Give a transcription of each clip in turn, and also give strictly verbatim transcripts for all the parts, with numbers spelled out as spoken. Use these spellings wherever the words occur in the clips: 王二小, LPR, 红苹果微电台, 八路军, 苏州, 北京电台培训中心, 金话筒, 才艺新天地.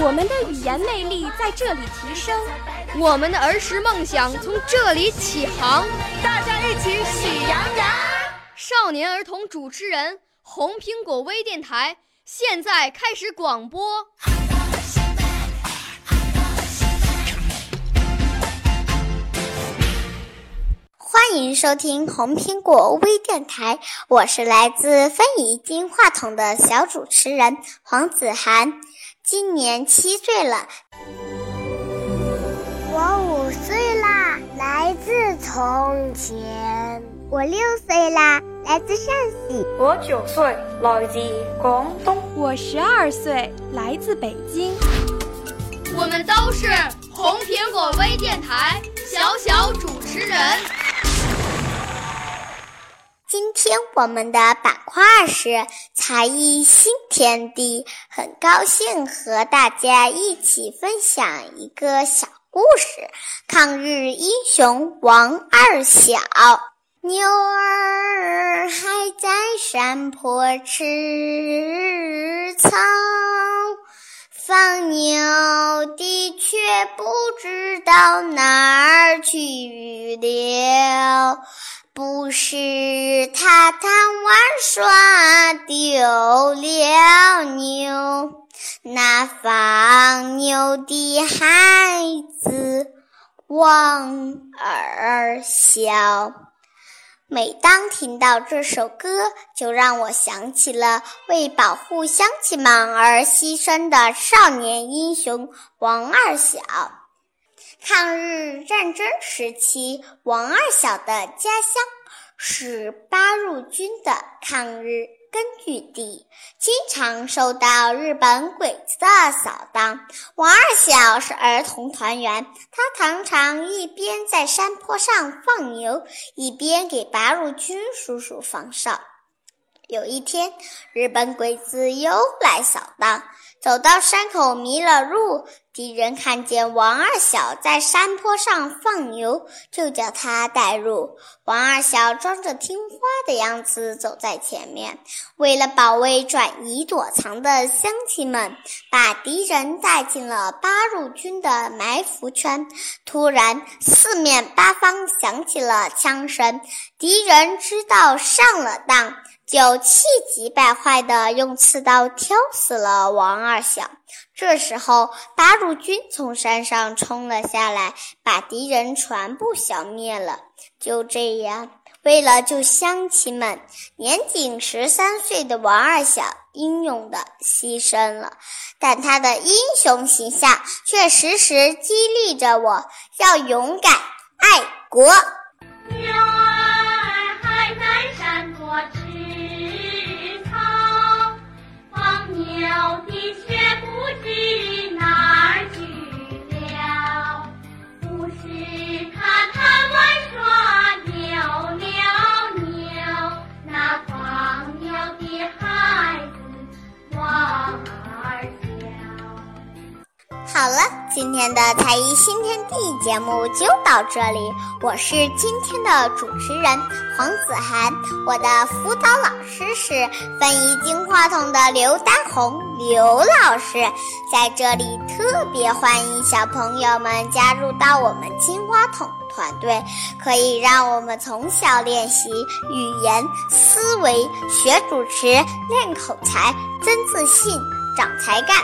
我们的语言魅力在这里提升，我们的儿时梦想从这里起航。大家一起喜羊羊。少年儿童主持人，红苹果微电台现在开始广播。欢迎收听红苹果微电台，我是来自分已经话筒的小主持人黄子涵，今年七岁了。我五岁啦，来自从前。我六岁啦，来自陕西。我九岁，来自广东。我十二岁，来自北京。我们都是红苹果微电台小小主持人。今天我们的板块是才艺新天地，很高兴和大家一起分享一个小故事，抗日英雄王二小。牛儿还在山坡吃草，放牛的却不知道哪儿去了，不是他贪玩耍丢了牛，那放牛的孩子王二小。每当听到这首歌，就让我想起了为保护乡亲们而牺牲的少年英雄王二小。抗日战争时期，王二小的家乡是八路军的抗日根据地，经常受到日本鬼子的扫荡。王二小是儿童团员，他常常一边在山坡上放牛，一边给八路军叔叔放哨。有一天，日本鬼子又来扫荡，走到山口迷了路，敌人看见王二小在山坡上放牛，就叫他带路。王二小装着听话的样子走在前面，为了保卫转移躲藏的乡亲们，把敌人带进了八路军的埋伏圈。突然，四面八方响起了枪声，敌人知道上了当，就气急败坏地用刺刀挑死了王二小。这时候，八路军从山上冲了下来，把敌人全部消灭了。就这样，为了救乡亲们，年仅十三岁的王二小英勇地牺牲了，但他的英雄形象却时时激励着我要勇敢爱国。牛儿还在山坡吃，有的却不知哪儿去了，不是他贪玩耍丢了牛，那放牛的孩子王二小。好了，今天的才艺新天地节目就到这里，我是今天的主持人黄子涵，我的辅导老师是分宜京话筒的刘丹红刘老师，在这里特别欢迎小朋友们加入到我们金话筒团队，可以让我们从小练习语言思维，学主持，练口才，增自信，长才干。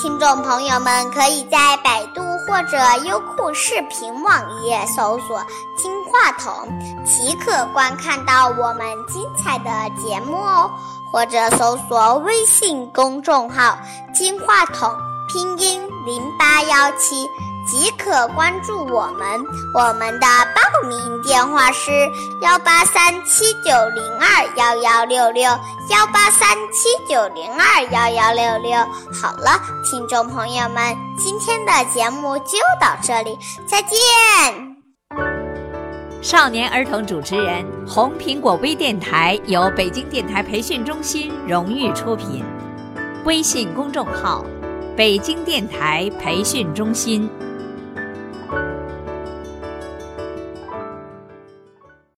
听众朋友们可以在百度或者优酷视频网页搜索金话筒，即可观看到我们精彩的节目哦，或者搜索微信公众号金话筒拼音零八一七，即可关注我们。我们的报名电话是幺八三七九零二幺幺六六，幺八三七九零二幺幺六六。好了，听众朋友们，今天的节目就到这里，再见。少年儿童主持人，红苹果微电台由北京电台培训中心荣誉出品，微信公众号北京电台培训中心。